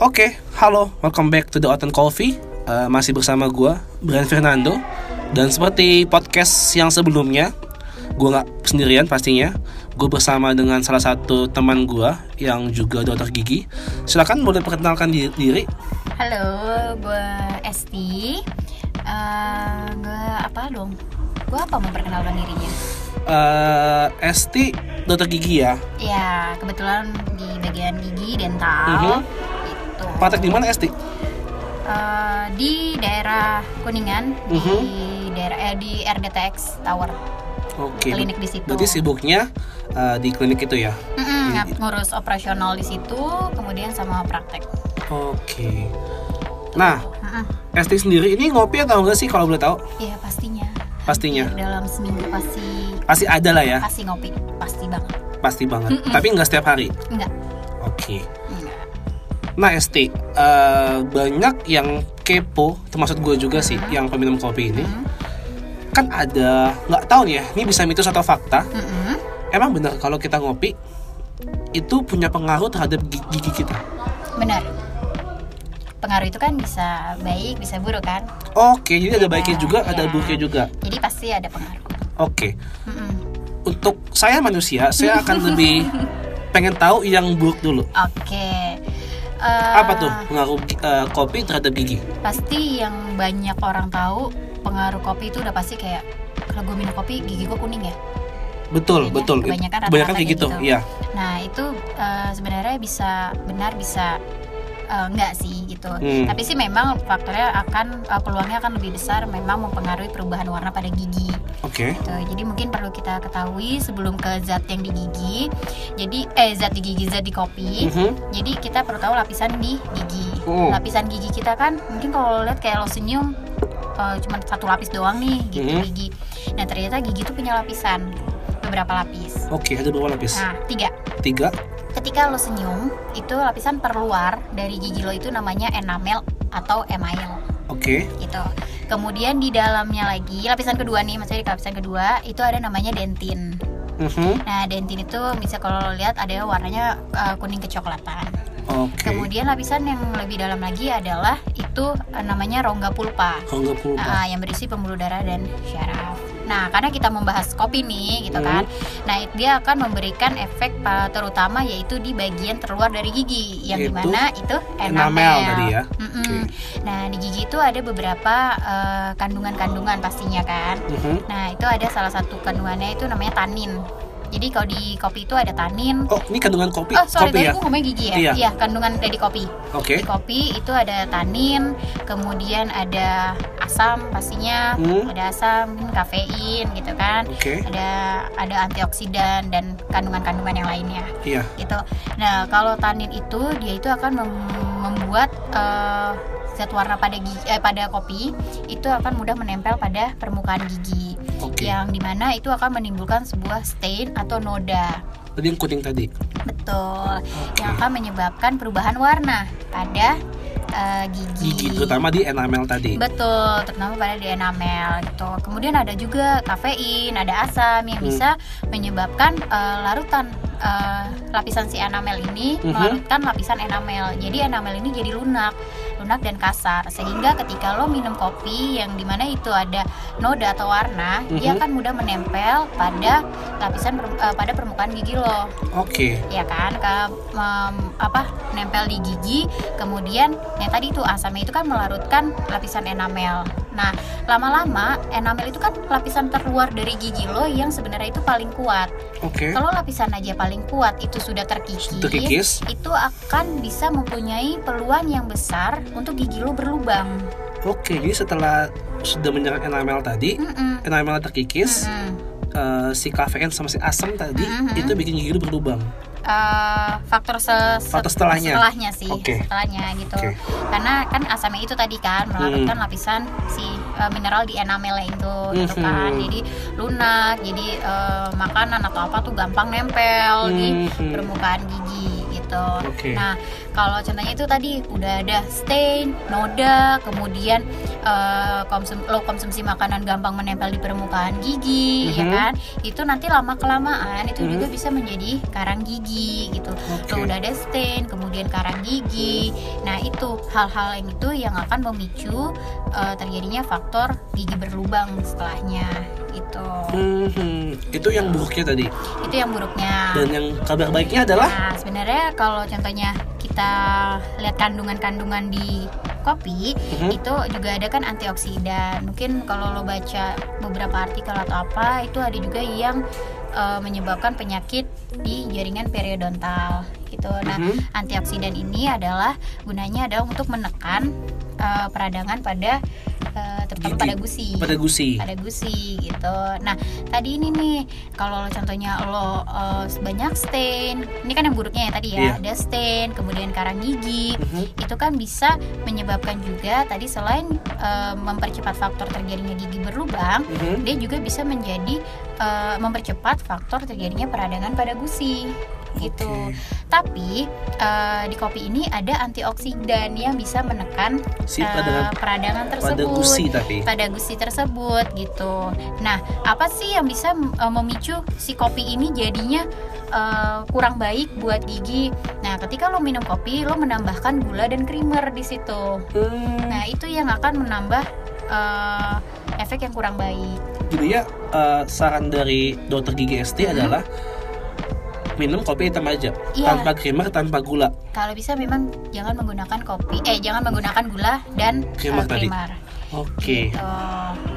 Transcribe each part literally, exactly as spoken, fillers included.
Oke, okay, halo, welcome back to The Otten Coffee. uh, Masih bersama gue, Brian Fernando. Dan seperti podcast yang sebelumnya, gue gak sendirian pastinya. Gue bersama dengan salah satu teman gue yang juga dokter gigi. Silakan boleh perkenalkan diri. Halo, gue Esti. uh, Gue apa dong? Gue apa mau perkenalkan dirinya? Uh, Esti, dokter gigi ya? Ya, kebetulan di bagian gigi dental. Mm-hmm. Praktek di mana Esti? Uh, di daerah Kuningan, uh-huh. di daerah eh, di R D T X Tower. Oke. Okay. Klinik di situ. Berarti sibuknya uh, di klinik itu ya? Mm-hmm, ngurus operasional di situ, kemudian sama praktek. Oke. Okay. Nah, uh-huh. Esti sendiri ini ngopi atau enggak sih kalau boleh tahu? Iya pastinya. Pastinya. Dalam seminggu pasti. Pasti ada lah ya. Pasti ngopi, pasti banget. Pasti banget. Mm-hmm. Tapi enggak setiap hari. Enggak. Oke. Okay. Nah Esti, uh, banyak yang kepo, termasuk gue juga sih, mm-hmm. yang peminum kopi ini, mm-hmm. kan ada, nggak tahu nih ya, ini bisa mitos atau fakta. Mm-hmm. Emang benar kalau kita ngopi itu punya pengaruh terhadap gigi kita? Benar. Pengaruh itu kan bisa baik, bisa buruk kan? Oke, jadi ya, ada baiknya juga, ya. Ada buruknya juga. Jadi pasti ada pengaruh. Oke. Mm-hmm. Untuk saya manusia, saya akan lebih pengen tahu yang buruk dulu. Oke. Uh, apa tuh pengaruh uh, kopi terhadap gigi? Pasti yang banyak orang tahu pengaruh kopi itu udah pasti kayak kalau gue minum kopi gigi gue kuning ya. Betul, kayaknya, betul. Kebanyakan rata-rata kayak gitu. gitu. Ya. Nah itu uh, sebenarnya bisa benar bisa uh, enggak sih gitu. Hmm. Tapi sih memang faktornya akan uh, peluangnya akan lebih besar memang mempengaruhi perubahan warna pada gigi. Oke. Okay. Gitu. Jadi mungkin perlu kita ketahui sebelum ke zat yang di gigi. Jadi eh zat di gigi, zat di kopi. Mm-hmm. Jadi kita perlu tahu lapisan di gigi. Oh. Lapisan gigi kita kan mungkin kalau lihat kayak lo senyum uh, cuma satu lapis doang nih gitu mm-hmm. gigi. Nah ternyata gigi itu punya lapisan beberapa lapis. Oke okay, ada berapa lapis? Nah tiga. Tiga. Ketika lo senyum itu lapisan perluar dari gigi lo itu namanya enamel atau email. Oke. Okay. Gitu. Kemudian di dalamnya lagi lapisan kedua nih maksudnya di lapisan kedua itu ada namanya dentin. Uhum. Nah dentin itu bisa kalau lihat ada warnanya uh, kuning kecoklatan. Okay. Kemudian lapisan yang lebih dalam lagi adalah itu uh, namanya rongga pulpa. Rongga pulpa. Uh, yang berisi pembuluh darah dan syaraf. Nah karena kita membahas kopi nih gitu hmm. kan. Nah dia akan memberikan efek terutama yaitu di bagian terluar dari gigi yang yaitu dimana itu enamel. Enamel tadi ya. Okay. Nah di gigi itu ada beberapa uh, kandungan-kandungan pastinya kan. Uh-huh. Nah itu ada salah satu kandungannya itu namanya tanin. Jadi kalau di kopi itu ada tanin. Oh ini kandungan kopi? Oh sorry, kopi, tadi ya? Aku ngomongnya gigi ya? Iya, iya kandungan dari kopi. Oke okay. Di kopi itu ada tanin, kemudian ada asam pastinya, hmm. ada asam, kafein gitu kan. Oke okay. Ada ada antioksidan dan kandungan-kandungan yang lainnya. Iya. Gitu. Nah kalau tanin itu dia itu akan membuat uh, zat warna pada gigi, eh, pada kopi itu akan mudah menempel pada permukaan gigi okay. yang dimana itu akan menimbulkan sebuah stain atau noda. Tadi yang kuning tadi. Betul. Okay. Yang akan menyebabkan perubahan warna pada uh, gigi. Gigi terutama di enamel tadi. Betul, terutama pada di enamel gitu. Kemudian ada juga kafein, ada asam yang hmm. bisa menyebabkan uh, larutan uh, lapisan si enamel ini mm-hmm. melarutkan lapisan enamel. Jadi enamel ini jadi lunak. lunak dan kasar sehingga ketika lo minum kopi yang dimana itu ada noda atau warna mm-hmm. dia akan mudah menempel pada lapisan uh, pada permukaan gigi lo. Oke. Okay. Ya kan ke, um, apa nempel di gigi kemudian yang tadi itu asamnya itu kan melarutkan lapisan enamel. Nah lama-lama enamel itu kan lapisan terluar dari gigi lo yang sebenarnya itu paling kuat. Oke. Okay. Kalau lapisan aja paling kuat itu sudah terkikis, terkikis itu akan bisa mempunyai peluang yang besar untuk gigi lo berlubang. Oke, jadi setelah sudah menyerang enamel tadi, mm-mm. enamel terkikis, uh, si kafein sama si asam tadi mm-hmm. itu bikin gigi lo berlubang. Uh, faktor, se- faktor setelahnya. setelahnya sih, okay. setelahnya gitu. Okay. Karena kan asamnya itu tadi kan melarutkan hmm. lapisan si uh, mineral di enamelnya itu, mm-hmm. gitu kan. Jadi lunak, jadi uh, makanan atau apa tuh gampang nempel mm-hmm. di permukaan gigi gitu. Okay. Nah Kalau contohnya itu tadi udah ada stain, noda, kemudian uh, konsum, lo konsumsi makanan gampang menempel di permukaan gigi, mm-hmm. ya kan? Itu nanti lama-kelamaan itu mm-hmm. juga bisa menjadi karang gigi gitu. Okay. Lo udah ada stain, kemudian karang gigi. Nah, itu hal-hal yang itu yang akan memicu uh, terjadinya faktor gigi berlubang setelahnya gitu. Mm-hmm. Itu yang buruknya tadi. Itu yang buruknya. Dan yang kabar baiknya adalah nah, sebenarnya kalau contohnya kita lihat kandungan-kandungan di kopi, mm-hmm. itu juga ada kan antioksidan. Mungkin kalau lo baca beberapa artikel atau apa, itu ada juga yang uh, menyebabkan penyakit di jaringan periodontal gitu. Nah, mm-hmm. antioksidan ini adalah gunanya adalah untuk menekan uh, peradangan pada uh, terutama Gigi. pada gusi. Pada gusi. Pada gusi gitu. Nah, tadi ini nih kalau contohnya lo uh, banyak stain, ini kan yang buruknya ya tadi ya, yeah. ada stain, kemudian karang gigi. Mm-hmm. Itu kan bisa menyebabkan bahkan juga tadi selain uh, mempercepat faktor terjadinya gigi berlubang, mm-hmm. dia juga bisa menjadi uh, mempercepat faktor terjadinya peradangan pada gusi gitu. Okay. Tapi uh, di kopi ini ada antioksidan yang bisa menekan si peradangan, uh, peradangan tersebut pada gusi, tapi. pada gusi tersebut gitu. Nah, apa sih yang bisa uh, memicu si kopi ini jadinya uh, kurang baik buat gigi? Nah, ketika lo minum kopi, lo menambahkan gula dan creamer di situ. Hmm. Nah, itu yang akan menambah uh, efek yang kurang baik. Jadi ya uh, saran dari dokter gigi Esti hmm. adalah minum kopi hitam aja, yeah. tanpa creamer, tanpa gula. Kalau bisa memang jangan menggunakan kopi, eh jangan menggunakan gula dan creamer. Uh, creamer. Oke. Okay. Gitu.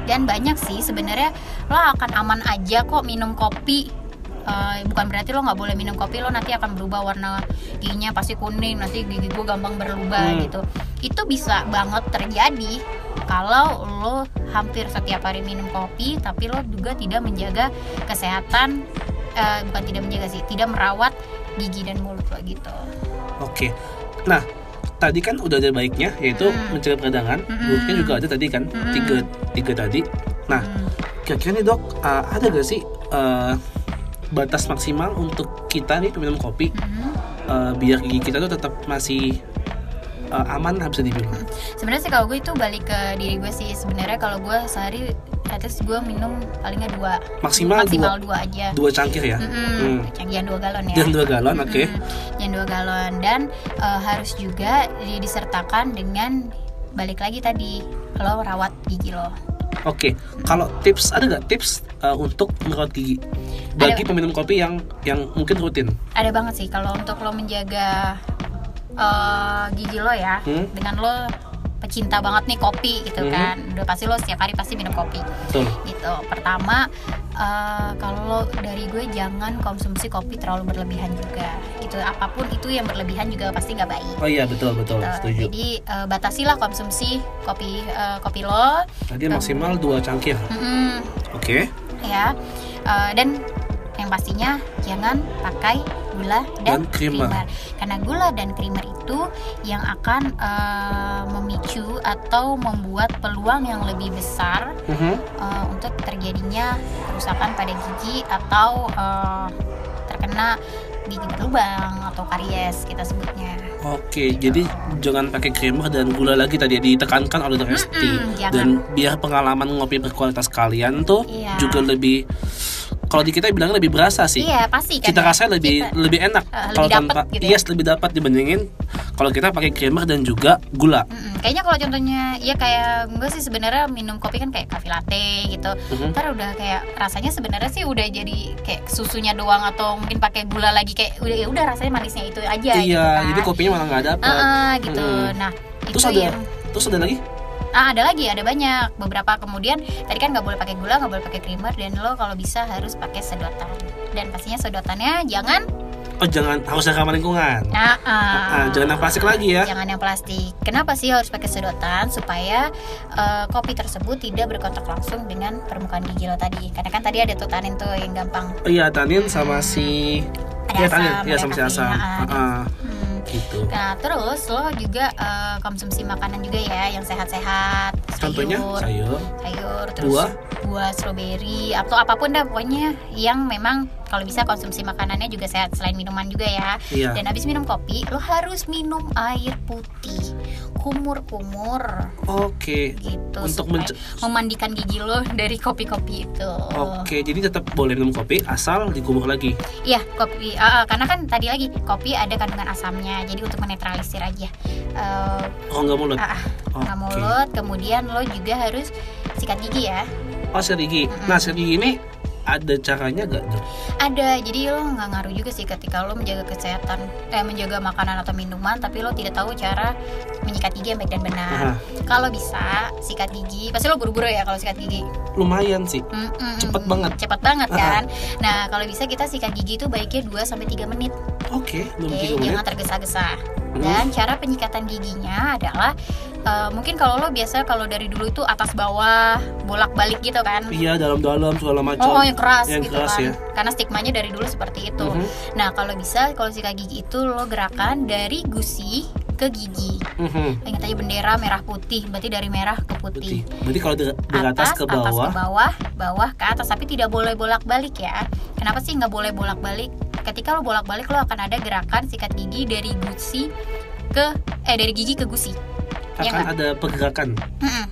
Dan banyak sih sebenarnya lo akan aman aja kok minum kopi. Uh, bukan berarti lo nggak boleh minum kopi, lo nanti akan berubah warna giginya pasti kuning, nanti gigi gue gampang berlubang hmm. gitu. Itu bisa banget terjadi kalau lo hampir setiap hari minum kopi, tapi lo juga tidak menjaga kesehatan. Uh, bukan tidak menjaga sih, tidak merawat gigi dan mulut lo gitu. Oke, nah tadi kan udah ada baiknya, yaitu mm. mencegah peradangan, mm-hmm. buruknya juga ada tadi kan, mm-hmm. tiga tiga tadi. Nah, mm. kira-kira nih dok, uh, ada gak sih uh, batas maksimal untuk kita nih minum kopi, mm-hmm. uh, biar gigi kita tuh tetap masih uh, aman lah bisa dibilang? Hmm. Sebenarnya sih kalau gue itu balik ke diri gue sih, sebenarnya kalau gue sehari terus gue minum palingnya dua maksimal, maksimal dua, dua aja dua cangkir ya mm-hmm. mm. jangan dua galon ya jangan dua galon oke okay. mm-hmm. jangan dua galon dan uh, harus juga disertakan dengan balik lagi tadi lo rawat gigi lo. Oke okay. mm-hmm. Kalau tips ada nggak tips uh, untuk merawat gigi bagi ada, peminum kopi yang yang mungkin rutin? Ada banget sih kalau untuk lo menjaga uh, gigi lo ya hmm? dengan lo pecinta banget nih kopi gitu mm-hmm. kan, udah pasti lo setiap hari pasti minum kopi. Betul. Gitu. Pertama, uh, kalau dari gue jangan konsumsi kopi terlalu berlebihan juga. Gitu. Apapun itu yang berlebihan juga pasti nggak baik. Oh iya betul betul. Gitu. Setuju. Jadi uh, batasilah konsumsi kopi uh, kopi lo. Tadi um, maksimal dua cangkir. Mm-hmm. Oke. Okay. Ya. Uh, dan yang pastinya jangan pakai gula dan, dan creamer. creamer karena gula dan creamer itu yang akan uh, memicu atau membuat peluang yang lebih besar mm-hmm. uh, untuk terjadinya kerusakan pada gigi atau uh, terkena gigi berlubang atau karies kita sebutnya. Oke, gitu. Jadi jangan pakai creamer dan gula lagi tadi ditekankan oleh dokter Esti dan biar pengalaman ngopi berkualitas kalian tuh iya. juga lebih kalau di kita bilang lebih berasa sih. Iya, pasti kan. Kita rasanya lebih kita, lebih enak uh, kalau tanpa gitu ya? Yes, lebih dapat dibandingin kalau kita pakai creamer dan juga gula. Mm-mm. Kayaknya kalau contohnya ya kayak gue sih sebenarnya minum kopi kan kayak coffee latte gitu. Mm-hmm. Ntar udah kayak rasanya sebenarnya sih udah jadi kayak susunya doang atau mungkin pakai gula lagi kayak udah ya udah rasanya manisnya itu aja. Iya, gitu kan. Jadi kopinya malah enggak dapet. Uh-uh, gitu. Hmm. Nah, terus itu ada, yang terus ada lagi? Ah ada lagi, ada banyak beberapa kemudian tadi kan nggak boleh pakai gula, nggak boleh pakai creamer dan lo kalau bisa harus pakai sedotan dan pastinya sedotannya jangan oh jangan harus yang ramah lingkungan. Nah, uh, nah, jangan yang plastik lagi ya. Jangan yang plastik. Kenapa sih harus pakai sedotan supaya uh, kopi tersebut tidak berkontak langsung dengan permukaan gigi lo tadi. Karena kan tadi ada tuh tanin tuh yang gampang. Oh, iya tanin sama si ada ya, asam, tanin, ya sama si asam. Nah, uh, hmm. Gitu. Nah terus lo juga uh, konsumsi makanan juga ya yang sehat-sehat. Sayur, Contohnya sayur, sayur terus buah, buah, buah stroberi atau apapun dah pokoknya yang memang kalau bisa konsumsi makanannya juga sehat selain minuman juga ya. Iya. Dan abis minum kopi lo harus minum air putih kumur-kumur. Oke. Okay. Gitu. Untuk menc- memandikan gigi lo dari kopi-kopi itu. Oke, okay, jadi tetap boleh minum kopi asal dikumur lagi. Iya, kopi uh, uh, karena kan tadi lagi kopi ada kandungan asamnya. Jadi untuk menetralisir aja. Uh, oh, enggak mulut. Heeh. Uh, uh, enggak okay. mulut. Kemudian lo juga harus sikat gigi ya. Oh, sikat gigi. Mm-hmm. Nah, sikat gigi ini ada caranya gak tuh? Ada, jadi lo gak ngaruh juga sih ketika lo menjaga kesehatan eh, menjaga makanan atau minuman tapi lo tidak tahu cara menyikat gigi yang baik dan benar. Kalau bisa, sikat gigi, pasti lo buru-buru ya kalau sikat gigi? Lumayan sih, Mm-mm. cepet banget Cepet banget kan? Aha. Nah, kalau bisa kita sikat gigi itu baiknya dua sampai tiga menit. Oke, okay, okay, menit. Jangan tergesa-gesa. hmm. Dan cara penyikatan giginya adalah Uh, mungkin kalau lo biasa kalau dari dulu itu atas bawah bolak-balik gitu kan. Iya, dalam-dalam segala macam. Oh, oh yang keras yang gitu keras, kan ya. Karena stigmanya dari dulu seperti itu. mm-hmm. Nah kalau bisa kalau sikat gigi itu lo gerakan dari gusi ke gigi. mm-hmm. Ingat aja bendera merah putih, berarti dari merah ke putih, putih. Berarti kalau dari atas, atas ke bawah, atas ke bawah, bawah ke atas. Tapi tidak boleh bolak-balik ya. Kenapa sih gak boleh bolak-balik? Ketika lo bolak-balik lo akan ada gerakan sikat gigi dari gusi ke Eh dari gigi ke gusi akan ya, ada pergerakan. Mm-mm.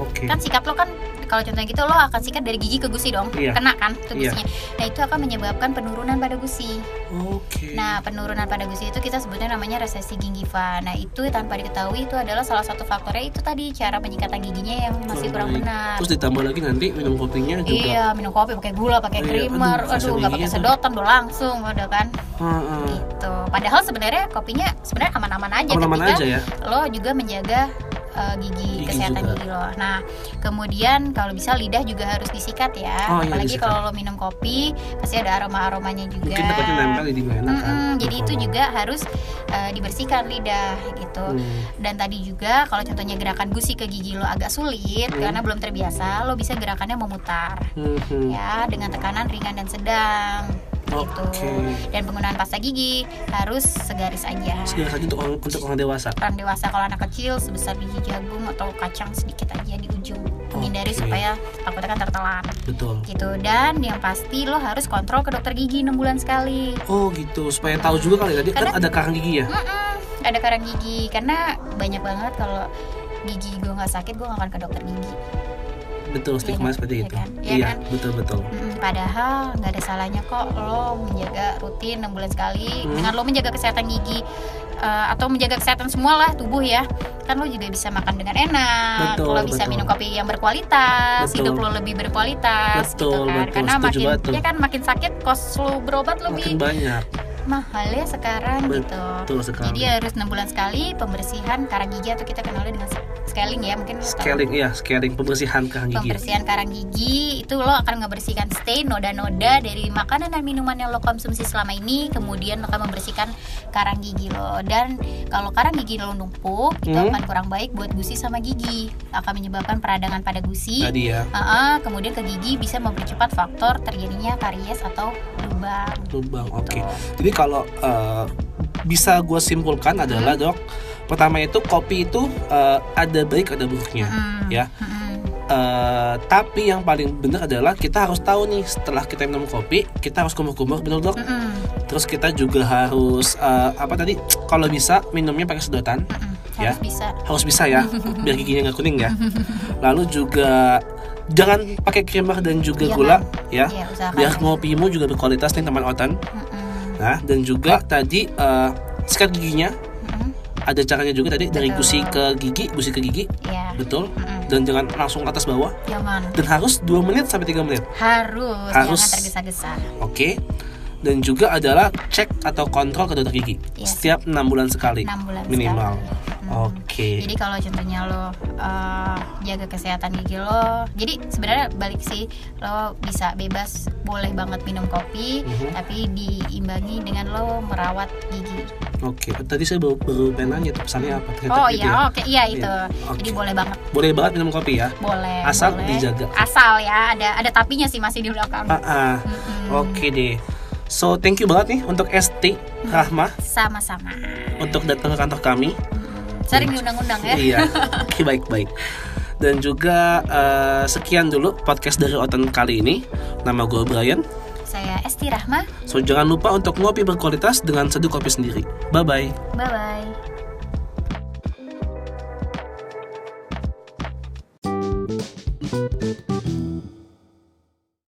Oke. Okay. Kan sikat lo kan kalau contohnya gitu lo akan sikat dari gigi ke gusi dong. Yeah. Kena kan tuh gusinya. Yeah. Nah, itu akan menyebabkan penurunan pada gusi. Oke. Okay. Nah, penurunan pada gusi itu kita sebutnya namanya resesi gingiva. Nah, itu tanpa diketahui itu adalah salah satu faktornya itu tadi cara penyikatan giginya yang masih kurang benar. Terus ditambah lagi nanti minum kopinya juga. Iya, minum kopi pakai gula, pakai oh, creamer, iya. aduh enggak pakai sedotan udah langsung udah kan. Uh-uh. Gitu. Padahal sebenarnya kopinya sebenarnya aman-aman aja aman-aman ketika aja, ya? Lo juga menjaga Uh, gigi, gigi kesehatan juga. Gigi lo. Nah, kemudian kalau bisa lidah juga harus disikat ya. Oh, iya, apalagi kalau lo minum kopi pasti ada aroma-aromanya juga. Mungkin takutnya nempel di mana kan. Mm-hmm, jadi itu juga harus uh, dibersihkan lidah gitu. Hmm. Dan tadi juga kalau contohnya gerakan gusi ke gigi lo agak sulit hmm. karena belum terbiasa, lo bisa gerakannya memutar. Hmm. Ya, dengan tekanan ringan dan sedang. Gitu. Okay. Dan penggunaan pasta gigi harus segaris aja. Segaris aja untuk orang, untuk orang dewasa. Orang dewasa, kalau anak kecil sebesar biji jagung atau kacang sedikit aja di ujung. Menghindari okay. supaya takutnya kan tertelan. Betul. Gitu. Dan yang pasti lo harus kontrol ke dokter gigi enam bulan sekali. Oh gitu. Supaya tahu juga kali tadi kan ada karang gigi ya. Ada karang gigi karena banyak banget kalau gigi gue nggak sakit gue nggak akan ke dokter gigi. Betul, stigma ya, seperti ya itu kan? Ya iya, kan? betul-betul hmm, Padahal gak ada salahnya kok lo menjaga rutin enam bulan sekali. hmm. Dengan lo menjaga kesehatan gigi uh, atau menjaga kesehatan semualah tubuh ya. Kan lo juga bisa makan dengan enak. Betul, lo bisa betul. minum kopi yang berkualitas. Betul. Hidup lo lebih berkualitas. Betul, gitu kan? betul, Karena makin, ya kan, makin sakit kos lo berobat lebih makin banyak mahalnya sekarang. Betul gitu sekali. Jadi harus enam bulan sekali pembersihan karang gigi atau kita kenalnya dengan scaling ya mungkin. Scaling iya, scaling pembersihan karang gigi. Pembersihan karang gigi itu lo akan ngebersihkan stain, noda-noda dari makanan dan minuman yang lo konsumsi selama ini, kemudian lo akan membersihkan karang gigi lo. Dan kalau karang gigi lo numpuk, itu hmm. akan kurang baik buat gusi sama gigi. Akan menyebabkan peradangan pada gusi. Tadi ya. Uh-uh, kemudian ke gigi bisa mempercepat faktor terjadinya karies atau lubang. Lubang. Oke. Okay. Jadi kalau uh, bisa gue simpulkan adalah hmm. dok, pertama itu kopi itu uh, ada baik ada buruknya, hmm. ya. Hmm. Uh, tapi yang paling benar adalah kita harus tahu nih setelah kita minum kopi kita harus kumur-kumur, benar dok. Hmm. Terus kita juga harus uh, apa tadi? Kalau bisa minumnya pakai sedotan, hmm. ya. Harus bisa. Harus bisa ya, biar giginya nggak kuning ya. Lalu juga jangan pakai creamer dan juga ya, gula, kan? ya. ya biar kopimu juga berkualitas nih teman Otten. Hmm. Nah, dan juga tadi uh, sikat giginya mm-hmm. ada caranya juga tadi betul. dari gusi ke gigi, gusi ke gigi, yeah. betul. Mm-hmm. Dan jangan langsung atas bawah. Jangan. Dan harus dua menit sampai tiga menit. Harus. Harus. Jangan tergesa-gesa. Oke. Okay. Dan juga adalah cek atau kontrol ke dokter gigi yes. setiap enam bulan sekali enam bulan minimal. Hmm. Oke. Okay. Jadi kalau contohnya lo uh, jaga kesehatan gigi lo, jadi sebenarnya balik sih lo bisa bebas boleh banget minum kopi, mm-hmm. tapi diimbangi dengan lo merawat gigi. Oke. Okay. Tadi saya baru, baru penanya tuh pesannya apa? Ternyata oh iya, ya. oke okay, iya itu. Okay. Jadi boleh banget. Boleh banget minum kopi ya. Boleh. Asal boleh. dijaga. Asal ya. Ada ada tapinya sih masih di belakang. Uh-uh. Mm-hmm. Oke okay, deh. So, thank you banget nih untuk Esti Rahma. Sama-sama. Untuk datang ke kantor kami. Sering diundang-undang ya. Iya. Oke, baik-baik. Dan juga uh, sekian dulu podcast dari Otten kali ini. Nama gue Brian. Saya Esti Rahma. So jangan lupa untuk ngopi berkualitas dengan seduh kopi sendiri. Bye bye. Bye bye.